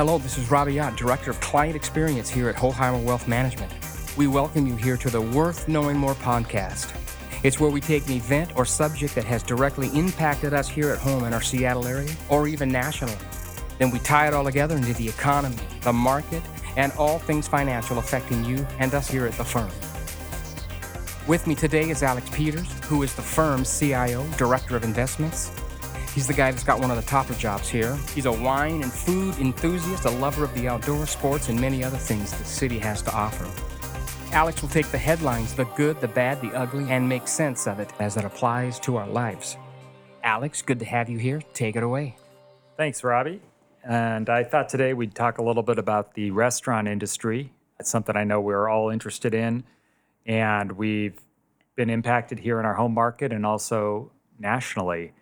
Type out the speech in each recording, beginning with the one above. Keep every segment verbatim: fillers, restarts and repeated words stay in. Hello, this is Robbie Yott, Director of Client Experience here at Hoheimer Wealth Management. We welcome you here to the Worth Knowing More podcast. It's where we take an event or subject that has directly impacted us here at home in our Seattle area or even nationally. Then we tie it all together into the economy, the market, and all things financial affecting you and us here at the firm. With me today is Alex Peters, who is the firm's C I O, Director of Investments. He's the guy that's got one of the topper jobs here. He's a wine and food enthusiast, a lover of the outdoor sports, and many other things the city has to offer. Alex will take the headlines, the good, the bad, the ugly, and make sense of it as it applies to our lives. Alex, good to have you here. Take it away. Thanks, Robbie. And I thought today we'd talk a little bit about the restaurant industry. It's something I know we're all interested in, and we've been impacted here in our home market and also nationally.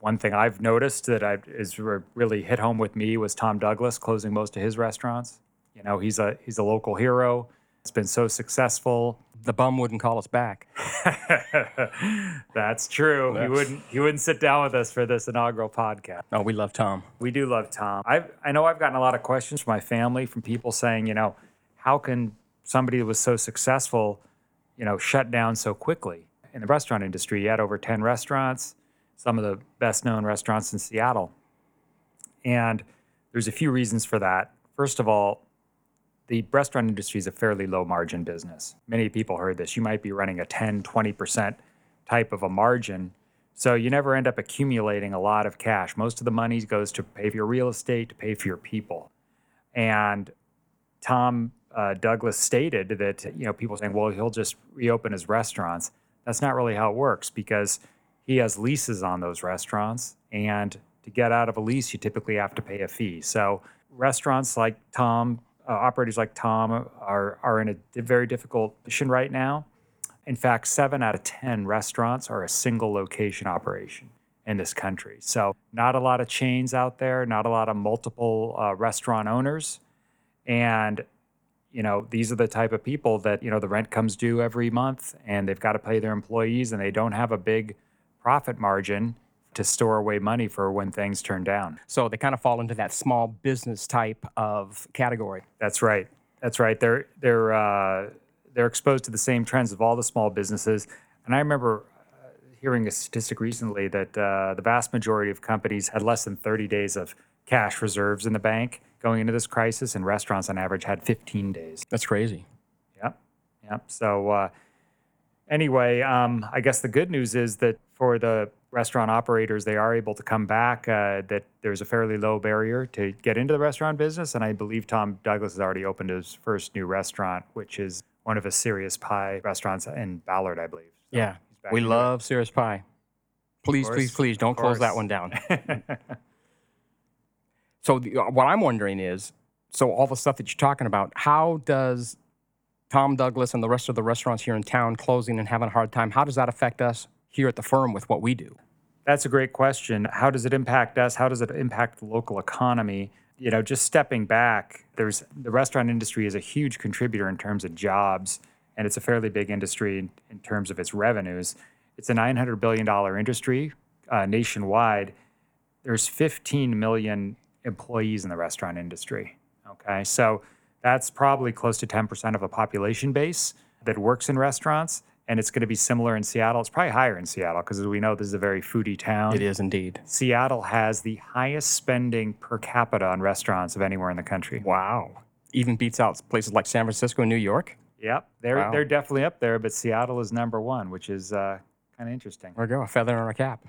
One thing I've noticed that I, is really hit home with me was Tom Douglas closing most of his restaurants. You know, he's a he's a local hero. It's been so successful. The bum wouldn't call us back. That's true. Yes. He wouldn't he wouldn't sit down with us for this inaugural podcast. No, we love Tom. We do love Tom. I I know I've gotten a lot of questions from my family, from people saying, you know, how can somebody that was so successful, you know, shut down so quickly? In the restaurant industry, he had over ten restaurants. Some of the best-known restaurants in Seattle. And there's a few reasons for that. First of all, the restaurant industry is a fairly low-margin business. Many people heard this. You might be running a ten, twenty percent type of a margin, so you never end up accumulating a lot of cash. Most of the money goes to pay for your real estate, to pay for your people. And Tom uh, Douglas stated that, you know, people saying, well, he'll just reopen his restaurants. That's not really how it works, because he has leases on those restaurants, and to get out of a lease, you typically have to pay a fee. So restaurants like Tom, uh, operators like Tom are are in a very difficult position right now. In fact, seven out of ten restaurants are a single location operation in this country. So not a lot of chains out there, not a lot of multiple uh, restaurant owners. And, you know, these are the type of people that, you know, the rent comes due every month and they've got to pay their employees, and they don't have a big profit margin to store away money for when things turn down. So they kind of fall into that small business type of category. That's right. That's right. They're they're uh, they're exposed to the same trends of all the small businesses. And I remember uh, hearing a statistic recently that uh, the vast majority of companies had less than thirty days of cash reserves in the bank going into this crisis, and restaurants on average had fifteen days. That's crazy. Yep. Yep. So uh, anyway, um, I guess the good news is that for the restaurant operators, they are able to come back, uh, that there's a fairly low barrier to get into the restaurant business. And I believe Tom Douglas has already opened his first new restaurant, which is one of his Sirius Pie restaurants in Ballard, I believe. So yeah, we love there. Sirius Pie. Please, course, please, please don't close that one down. So the, what I'm wondering is, so all the stuff that you're talking about, how does Tom Douglas and the rest of the restaurants here in town closing and having a hard time, how does that affect us here at the firm with what we do? That's a great question. How does it impact us? How does it impact the local economy? You know, just stepping back, there's the restaurant industry is a huge contributor in terms of jobs, and it's a fairly big industry in, in terms of its revenues. It's a nine hundred billion dollars industry uh, nationwide. There's fifteen million employees in the restaurant industry, okay? So that's probably close to ten percent of a population base that works in restaurants. And it's going to be similar in Seattle. It's probably higher in Seattle because, as we know, this is a very foodie town. It is indeed. Seattle has the highest spending per capita on restaurants of anywhere in the country. Wow. Even beats out places like San Francisco and New York? Yep. They're wow. they're definitely up there, but Seattle is number one, which is uh, kind of interesting. There we go. A feather in our cap.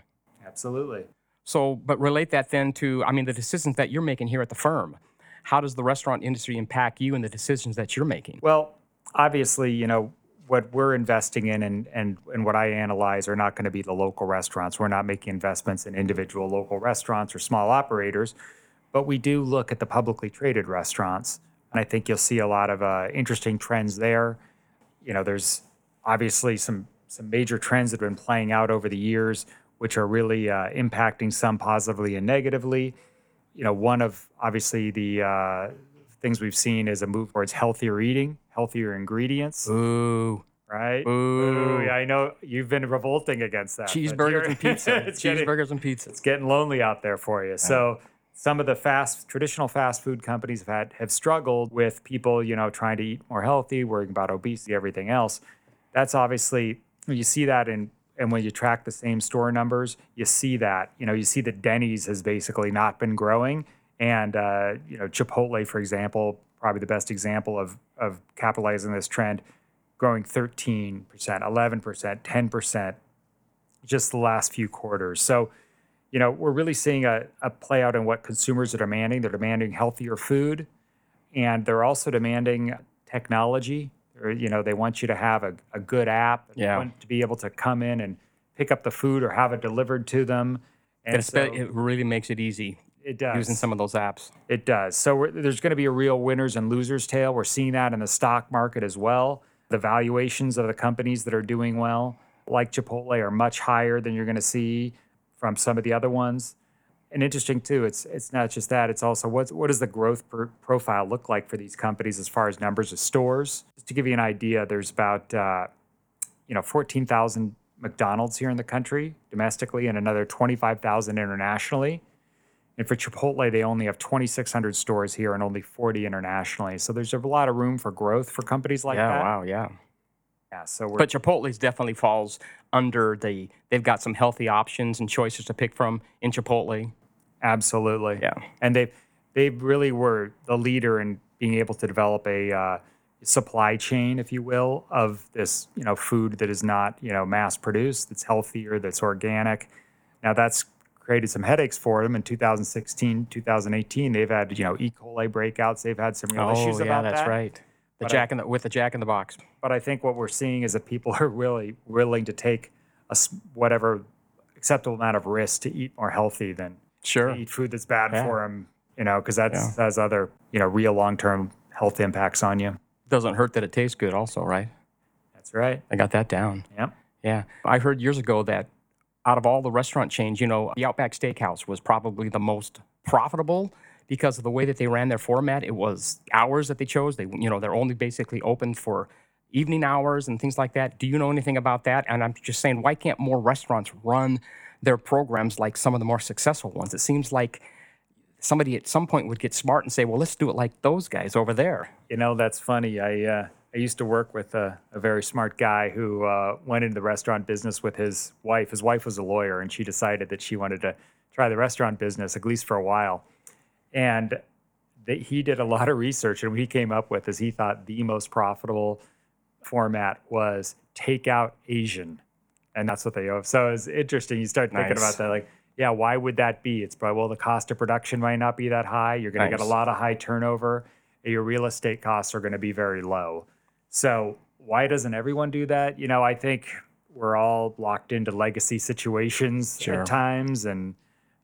Absolutely. So, but relate that then to, I mean, the decisions that you're making here at the firm. How does the restaurant industry impact you and the decisions that you're making? Well, obviously, you know, what we're investing in and, and, and what I analyze are not going to be the local restaurants. We're not making investments in individual local restaurants or small operators, but we do look at the publicly traded restaurants. And I think you'll see a lot of uh, interesting trends there. You know, there's obviously some, some major trends that have been playing out over the years, which are really uh, impacting some positively and negatively. You know, one of obviously the uh, things we've seen is a move towards healthier eating, healthier ingredients. Ooh. Right? Ooh. Ooh. Yeah, I know you've been revolting against that. Cheeseburgers and pizza. Cheeseburgers getting, and pizza. It's getting lonely out there for you. Yeah. So some of the fast, traditional fast food companies have had, have struggled with people, you know, trying to eat more healthy, worrying about obesity, everything else. That's obviously, you see that in, and when you track the same store numbers, you see that, you know, you see that Denny's has basically not been growing. And, uh, you know, Chipotle, for example, probably the best example of, of capitalizing this trend, growing thirteen percent, eleven percent, ten percent, just the last few quarters. So, you know, we're really seeing a, a play out in what consumers are demanding. They're demanding healthier food, and they're also demanding technology. Or, you know, they want you to have a, a good app. They yeah. want to be able to come in and pick up the food or have it delivered to them. And so, it really makes it easy. It does. Using some of those apps. It does. So we're, there's going to be a real winners and losers tale. We're seeing that in the stock market as well. The valuations of the companies that are doing well, like Chipotle, are much higher than you're going to see from some of the other ones. And interesting, too, it's it's not just that. It's also what's, what does the growth per profile look like for these companies as far as numbers of stores? Just to give you an idea, there's about, uh, you know, fourteen thousand McDonald's here in the country domestically and another twenty-five thousand internationally. And for Chipotle, they only have twenty-six hundred stores here and only forty internationally. So there's a lot of room for growth for companies like yeah, that. Yeah, wow, yeah. Yeah, so we're, but Chipotle's definitely falls under the, they've got some healthy options and choices to pick from in Chipotle. Absolutely. Yeah. And they they really were the leader in being able to develop a uh, supply chain, if you will, of this, you know, food that is not, you know, mass produced, that's healthier, that's organic. Now that's created some headaches for them in two thousand sixteen, two thousand eighteen. They've had, you know, E. coli breakouts. They've had some real oh, issues yeah, about that. Oh, yeah, that's right. The Jack I, in the, with the Jack in the Box. But I think what we're seeing is that people are really willing to take a, whatever acceptable amount of risk to eat more healthy than sure. to eat food that's bad yeah. for them, you know, because that yeah. has other, you know, real long-term health impacts on you. Doesn't hurt that it tastes good also, right? That's right. I got that down. Yeah. Yeah. I heard years ago that out of all the restaurant chains, you know, the Outback Steakhouse was probably the most profitable because of the way that they ran their format. It was hours that they chose. They, you know, they're only basically open for evening hours and things like that. Do you know anything about that? And I'm just saying, why can't more restaurants run their programs like some of the more successful ones? It seems like somebody at some point would get smart and say, well, let's do it like those guys over there. You know, that's funny. I uh, I used to work with a, a very smart guy who uh, went into the restaurant business with his wife. His wife was a lawyer, and she decided that she wanted to try the restaurant business, at least for a while. And they, he did a lot of research, and what he came up with is he thought the most profitable format was takeout Asian. And that's what they owe. So it's interesting. You start thinking nice. about that, like, yeah, why would that be? It's probably, well, the cost of production might not be that high. You're going nice. to get a lot of high turnover. Your real estate costs are going to be very low. So why doesn't everyone do that? You know, I think we're all locked into legacy situations sure. at times. And,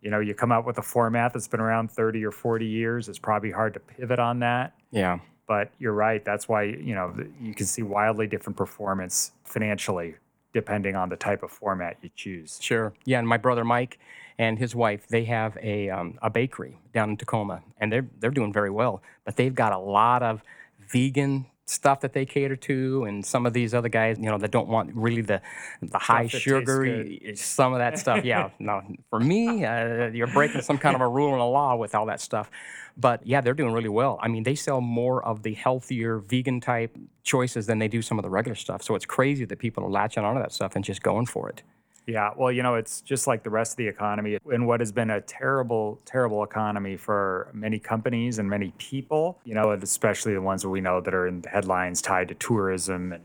you know, you come out with a format that's been around thirty or forty years. It's probably hard to pivot on that. Yeah. But you're right. That's why, you know, you can see wildly different performance financially depending on the type of format you choose. Sure. Yeah, and my brother Mike and his wife, they have a um, a bakery down in Tacoma, and they're, they're doing very well. But they've got a lot of vegan stuff that they cater to, and some of these other guys, you know, that don't want really the the high sugary, some of that stuff. Yeah, no, for me, uh, you're breaking some kind of a rule and a law with all that stuff. But yeah, they're doing really well. I mean, they sell more of the healthier vegan type choices than they do some of the regular stuff. So it's crazy that people are latching onto that stuff and just going for it. Yeah, well, you know, it's just like the rest of the economy, and what has been a terrible, terrible economy for many companies and many people, you know, especially the ones that we know that are in the headlines tied to tourism and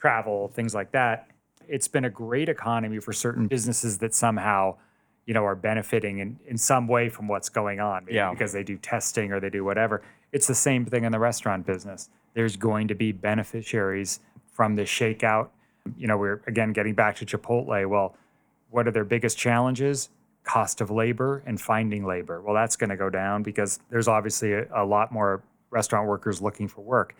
travel, things like that. It's been a great economy for certain businesses that somehow, you know, are benefiting in, in some way from what's going on, maybe yeah. because they do testing or they do whatever. It's the same thing in the restaurant business. There's going to be beneficiaries from the shakeout. You know, we're, again, getting back to Chipotle. Well, what are their biggest challenges? Cost of labor and finding labor. Well, that's going to go down because there's obviously a, a lot more restaurant workers looking for work.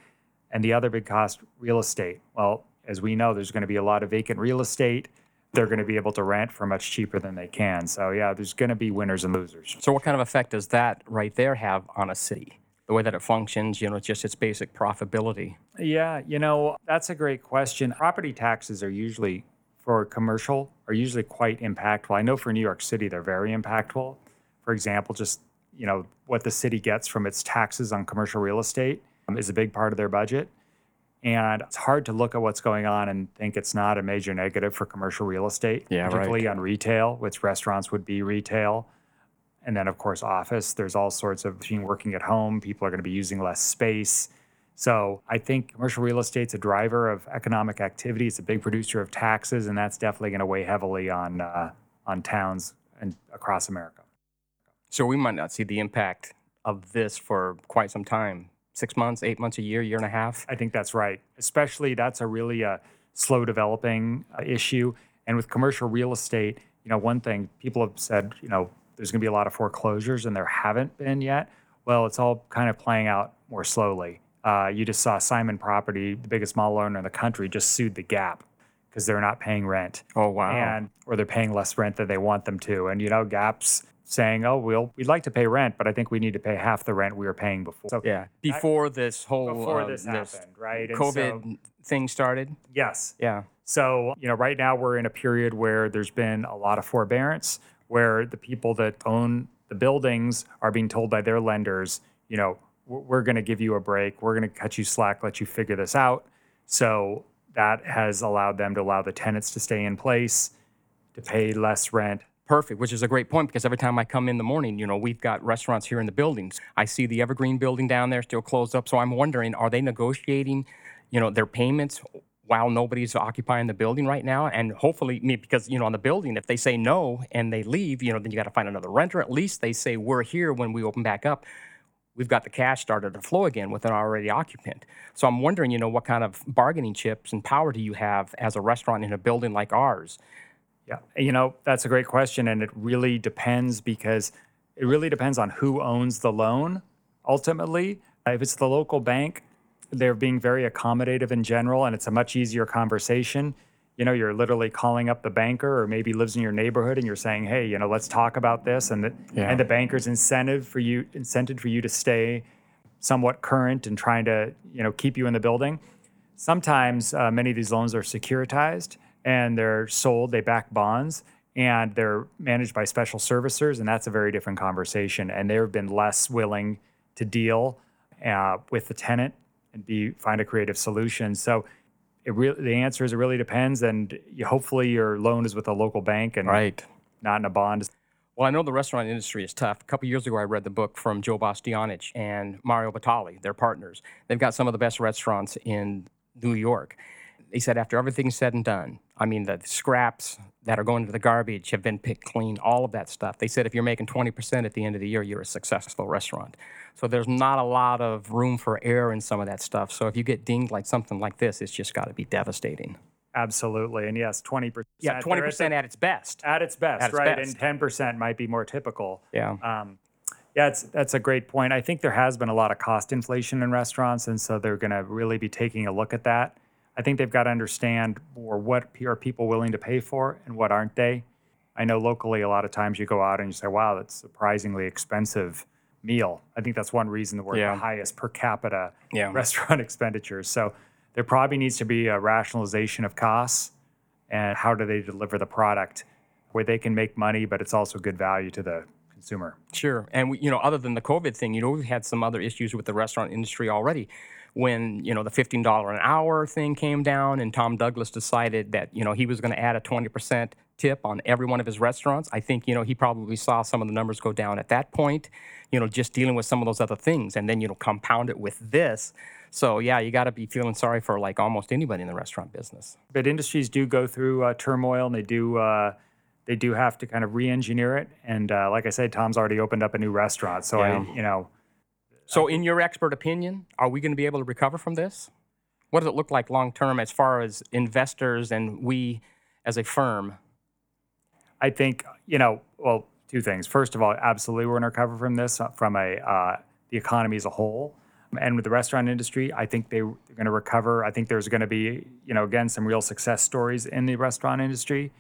And the other big cost, real estate. Well, as we know, there's going to be a lot of vacant real estate. They're going to be able to rent for much cheaper than they can. So, yeah, there's going to be winners and losers. So what kind of effect does that right there have on a city? The way that it functions, you know, it's just its basic profitability. Yeah, you know, that's a great question. Property taxes are usually, for commercial, are usually quite impactful. I know for New York City, they're very impactful. For example, just you know, what the city gets from its taxes on commercial real estate um, is a big part of their budget. And it's hard to look at what's going on and think it's not a major negative for commercial real estate, yeah, particularly right. on retail, which restaurants would be retail. And then, of course, office. There's all sorts of between working at home. People are going to be using less space. So I think commercial real estate's a driver of economic activity. It's a big producer of taxes, and that's definitely going to weigh heavily on uh, on towns and across America. So we might not see the impact of this for quite some time. Six months, eight months, a year, year and a half? I think that's right. Especially that's a really uh, slow developing uh, issue. And with commercial real estate, you know, one thing people have said, you know, there's going to be a lot of foreclosures and there haven't been yet. Well, it's all kind of playing out more slowly. Uh, you just saw Simon Property, the biggest mall owner in the country, just sued the Gap because they're not paying rent. Oh, wow. And or they're paying less rent than they want them to. And, you know, Gap's saying, oh, we'll, we'd like to pay rent, but I think we need to pay half the rent we were paying before. So yeah, before I, this whole before uh, this happened, this right? And COVID so, thing started? Yes. Yeah. So, you know, right now we're in a period where there's been a lot of forbearance, where the people that own the buildings are being told by their lenders, you know, we're going to give you a break. We're going to cut you slack, let you figure this out. So that has allowed them to allow the tenants to stay in place, to pay less rent. Perfect, which is a great point because every time I come in the morning, you know, we've got restaurants here in the buildings. I see the Evergreen building down there still closed up. So I'm wondering, are they negotiating, you know, their payments while nobody's occupying the building right now? And hopefully, because, you know, on the building, if they say no and they leave, you know, then you got to find another renter. At least they say we're here when we open back up. We've got the cash started to flow again with an already occupant. So I'm wondering, you know, what kind of bargaining chips and power do you have as a restaurant in a building like ours? Yeah, you know, that's a great question, and it really depends because it really depends on who owns the loan, ultimately. If it's the local bank, they're being very accommodative in general, and it's a much easier conversation. You know, you're literally calling up the banker or maybe lives in your neighborhood, and you're saying, hey, you know, let's talk about this, and the, yeah. and the banker's incentive for you, incented for you to stay somewhat current and trying to, you know, keep you in the building. Sometimes uh, many of these loans are securitized, and they're sold, they back bonds, and they're managed by special servicers, and that's a very different conversation. And they've been less willing to deal uh, with the tenant and be find a creative solution. So it really, the answer is it really depends, and you, hopefully your loan is with a local bank and right. not in a bond. Well, I know the restaurant industry is tough. A couple of years ago, I read the book from Joe Bastianich and Mario Batali, their partners. They've got some of the best restaurants in New York. They said after everything's said and done, I mean, the scraps that are going to the garbage have been picked clean, all of that stuff. They said if you're making twenty percent at the end of the year, you're a successful restaurant. So there's not a lot of room for error in some of that stuff. So if you get dinged like something like this, it's just got to be devastating. Absolutely. And yes, twenty percent. Yeah, twenty percent at, a, at its best. At its best, at its right. Best. And ten percent might be more typical. Yeah. Um, yeah, it's, that's a great point. I think there has been a lot of cost inflation in restaurants, and so they're going to really be taking a look at that. I think they've got to understand more what are people willing to pay for and what aren't they. I know locally a lot of times you go out and you say, wow, that's a surprisingly expensive meal. I think that's one reason that we're yeah. the highest per capita yeah. restaurant expenditures. So there probably needs to be a rationalization of costs and how do they deliver the product where they can make money, but it's also good value to the consumer. Sure. And, we, you know, other than the COVID thing, you know, we've had some other issues with the restaurant industry already. When, you know, the fifteen dollars an hour thing came down and Tom Douglas decided that, you know, he was going to add a twenty percent tip on every one of his restaurants, I think, you know, he probably saw some of the numbers go down at that point, you know, just dealing with some of those other things and then, you know, compound it with this. So, yeah, you got to be feeling sorry for, like, almost anybody in the restaurant business. But industries do go through uh, turmoil and they do uh, they do have to kind of re-engineer it. And uh, like I said, Tom's already opened up a new restaurant. So, yeah. I, you know... So in your expert opinion, are we going to be able to recover from this? What does it look like long term as far as investors and we as a firm? I think, you know, well, two things. First of all, absolutely we're going to recover from this from a uh, the economy as a whole. And with the restaurant industry, I think they, they're going to recover. I think there's going to be, you know, again, some real success stories in the restaurant industry.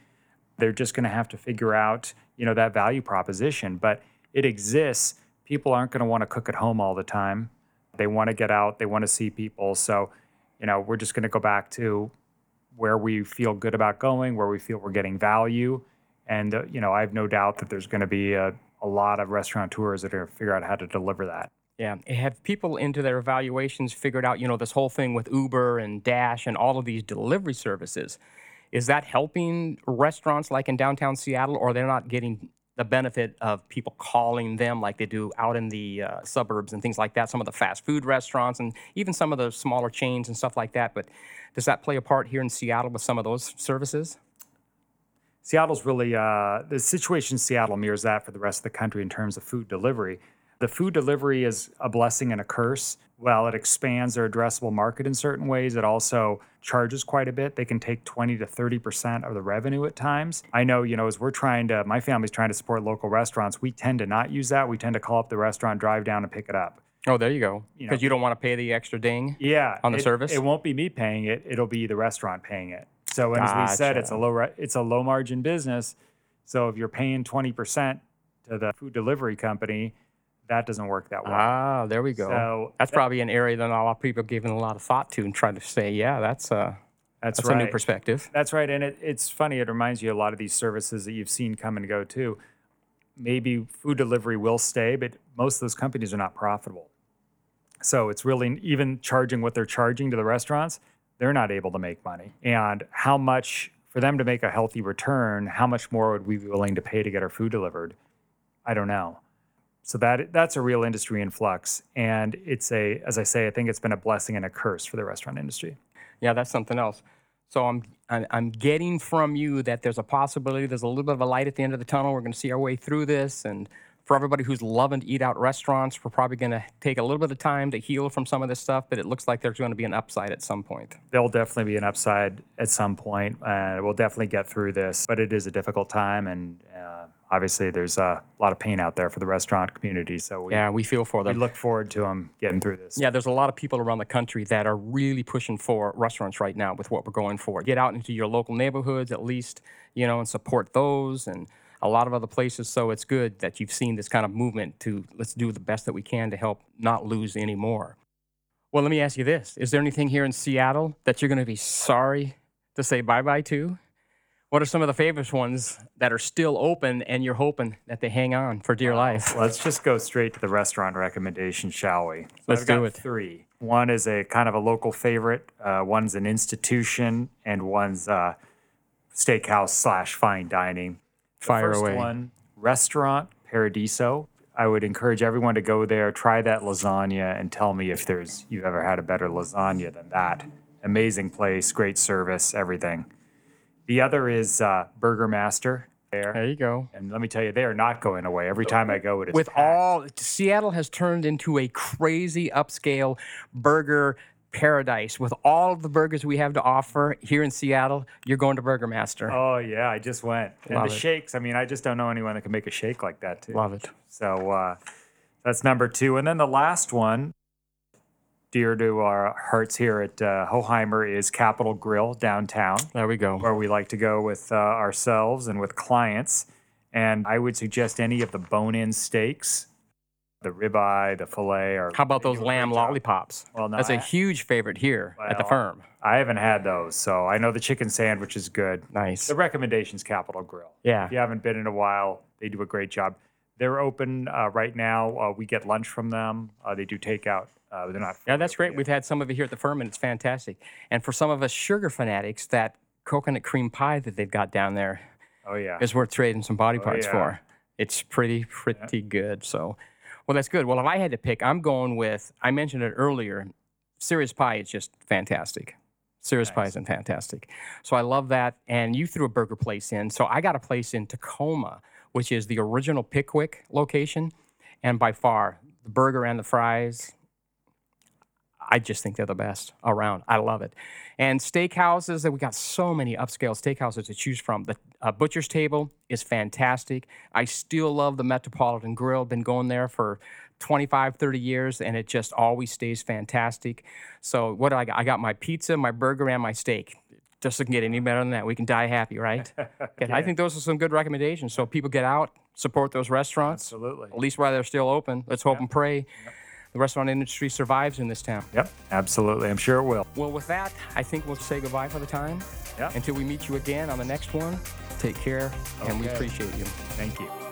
They're just going to have to figure out, you know, that value proposition. But it exists. People aren't going to want to cook at home all the time. They want to get out. They want to see people. So, you know, we're just going to go back to where we feel good about going, where we feel we're getting value. And, uh, you know, I have no doubt that there's going to be a a lot of restaurateurs that are figure out how to deliver that. Yeah, and have people into their evaluations figured out, you know, this whole thing with Uber and Dash and all of these delivery services, is that helping restaurants like in downtown Seattle, or they're not getting the benefit of people calling them like they do out in the uh, suburbs and things like that, some of the fast food restaurants and even some of the smaller chains and stuff like that? But does that play a part here in Seattle with some of those services? Seattle's really, uh, the situation in Seattle mirrors that for the rest of the country in terms of food delivery. The food delivery is a blessing and a curse. While it expands their addressable market in certain ways, it also charges quite a bit. They can take twenty to thirty percent of the revenue at times. I know, you know, as we're trying to, my family's trying to support local restaurants, we tend to not use that. We tend to call up the restaurant, drive down, and pick it up. Oh, there you go. Because you know, you don't want to pay the extra ding yeah, on the it, service? It won't be me paying it. It'll be the restaurant paying it. So and gotcha. As we said, it's a low re- it's a low margin business. So if you're paying twenty percent to the food delivery company, that doesn't work that well. Ah, there we go. So that's that, probably an area that a lot of people are giving a lot of thought to and trying to say, yeah, that's a, that's that's right. a new perspective. That's right. And it, it's funny. It reminds you a lot of these services that you've seen come and go too. Maybe food delivery will stay, but most of those companies are not profitable. So it's really, even charging what they're charging to the restaurants, they're not able to make money. And how much, for them to make a healthy return, how much more would we be willing to pay to get our food delivered? I don't know. So that that's a real industry in flux. And it's a, as I say, I think it's been a blessing and a curse for the restaurant industry. Yeah, that's something else. So I'm I'm getting from you that there's a possibility, there's a little bit of a light at the end of the tunnel. We're going to see our way through this. And for everybody who's loving to eat out restaurants, we're probably going to take a little bit of time to heal from some of this stuff, but it looks like there's going to be an upside at some point. There'll definitely be an upside at some point. Uh, we'll definitely get through this, but it is a difficult time. And uh, obviously, there's a lot of pain out there for the restaurant community. So we, yeah, we feel for them. We look forward to them getting through this. Yeah, there's a lot of people around the country that are really pushing for restaurants right now with what we're going for. Get out into your local neighborhoods at least, you know, and support those and a lot of other places. So it's good that you've seen this kind of movement to let's do the best that we can to help not lose any more. Well, let me ask you this. Is there anything here in Seattle that you're going to be sorry to say bye-bye to? What are some of the favorite ones that are still open and you're hoping that they hang on for dear life? Let's just go straight to the restaurant recommendation, shall we? So Let's I've do got it. Three. One is a kind of a local favorite. Uh, one's an institution, and one's uh, steakhouse slash fine dining. Fire away. The first one, restaurant Paradiso. I would encourage everyone to go there, try that lasagna, and tell me if there's you've ever had a better lasagna than that. Amazing place, great service, everything. The other is uh, Burger Master. There. there you go. And let me tell you, they are not going away. Every time I go, it is With packed. all, Seattle has turned into a crazy upscale burger paradise. With all of the burgers we have to offer here in Seattle, you're going to Burger Master. Oh, yeah, I just went. Love and the it. shakes, I mean, I just don't know anyone that can make a shake like that, too. Love it. So uh, that's number two. And then the last one, dear to our hearts here at uh, Hoheimer, is Capital Grill downtown. There we go. Where we like to go with uh, ourselves and with clients. And I would suggest any of the bone-in steaks, the ribeye, the filet. Or How about those lamb lollipops? Well, no, That's I, a huge favorite here well, at the firm. I haven't had those, so I know the chicken sandwich is good. Nice. The recommendation's Capital Grill. Yeah. If you haven't been in a while, they do a great job. They're open uh, right now. Uh, we get lunch from them. Uh, they do takeout. Uh, they're not. Yeah, that's great. Yet. We've had some of it here at the firm, and it's fantastic. And for some of us sugar fanatics, that coconut cream pie that they've got down there oh, yeah. is worth trading some body parts oh, yeah. for. It's pretty, pretty yeah. good. So, well, that's good. Well, if I had to pick, I'm going with, I mentioned it earlier, Sirius Pie is just fantastic. Sirius nice. Pie is fantastic. So I love that. And you threw a burger place in. So I got a place in Tacoma, which is the original Pickwick location. And by far, the burger and the fries, I just think they're the best around. I love it. And steakhouses, that we got so many upscale steakhouses to choose from. The uh, Butcher's Table is fantastic. I still love the Metropolitan Grill. Been going there for twenty-five, thirty years, and it just always stays fantastic. So what do I got? I got my pizza, my burger, and my steak. Just doesn't get any better than that. We can die happy, right? yeah. I think those are some good recommendations. So people get out, support those restaurants. Absolutely. At least while they're still open. Let's hope yeah. and pray. Yep. The restaurant industry survives in this town. Yep, absolutely. I'm sure it will. Well, with that, I think we'll say goodbye for the time. Yep. Until we meet you again on the next one, take care, okay. and we appreciate you. Thank you.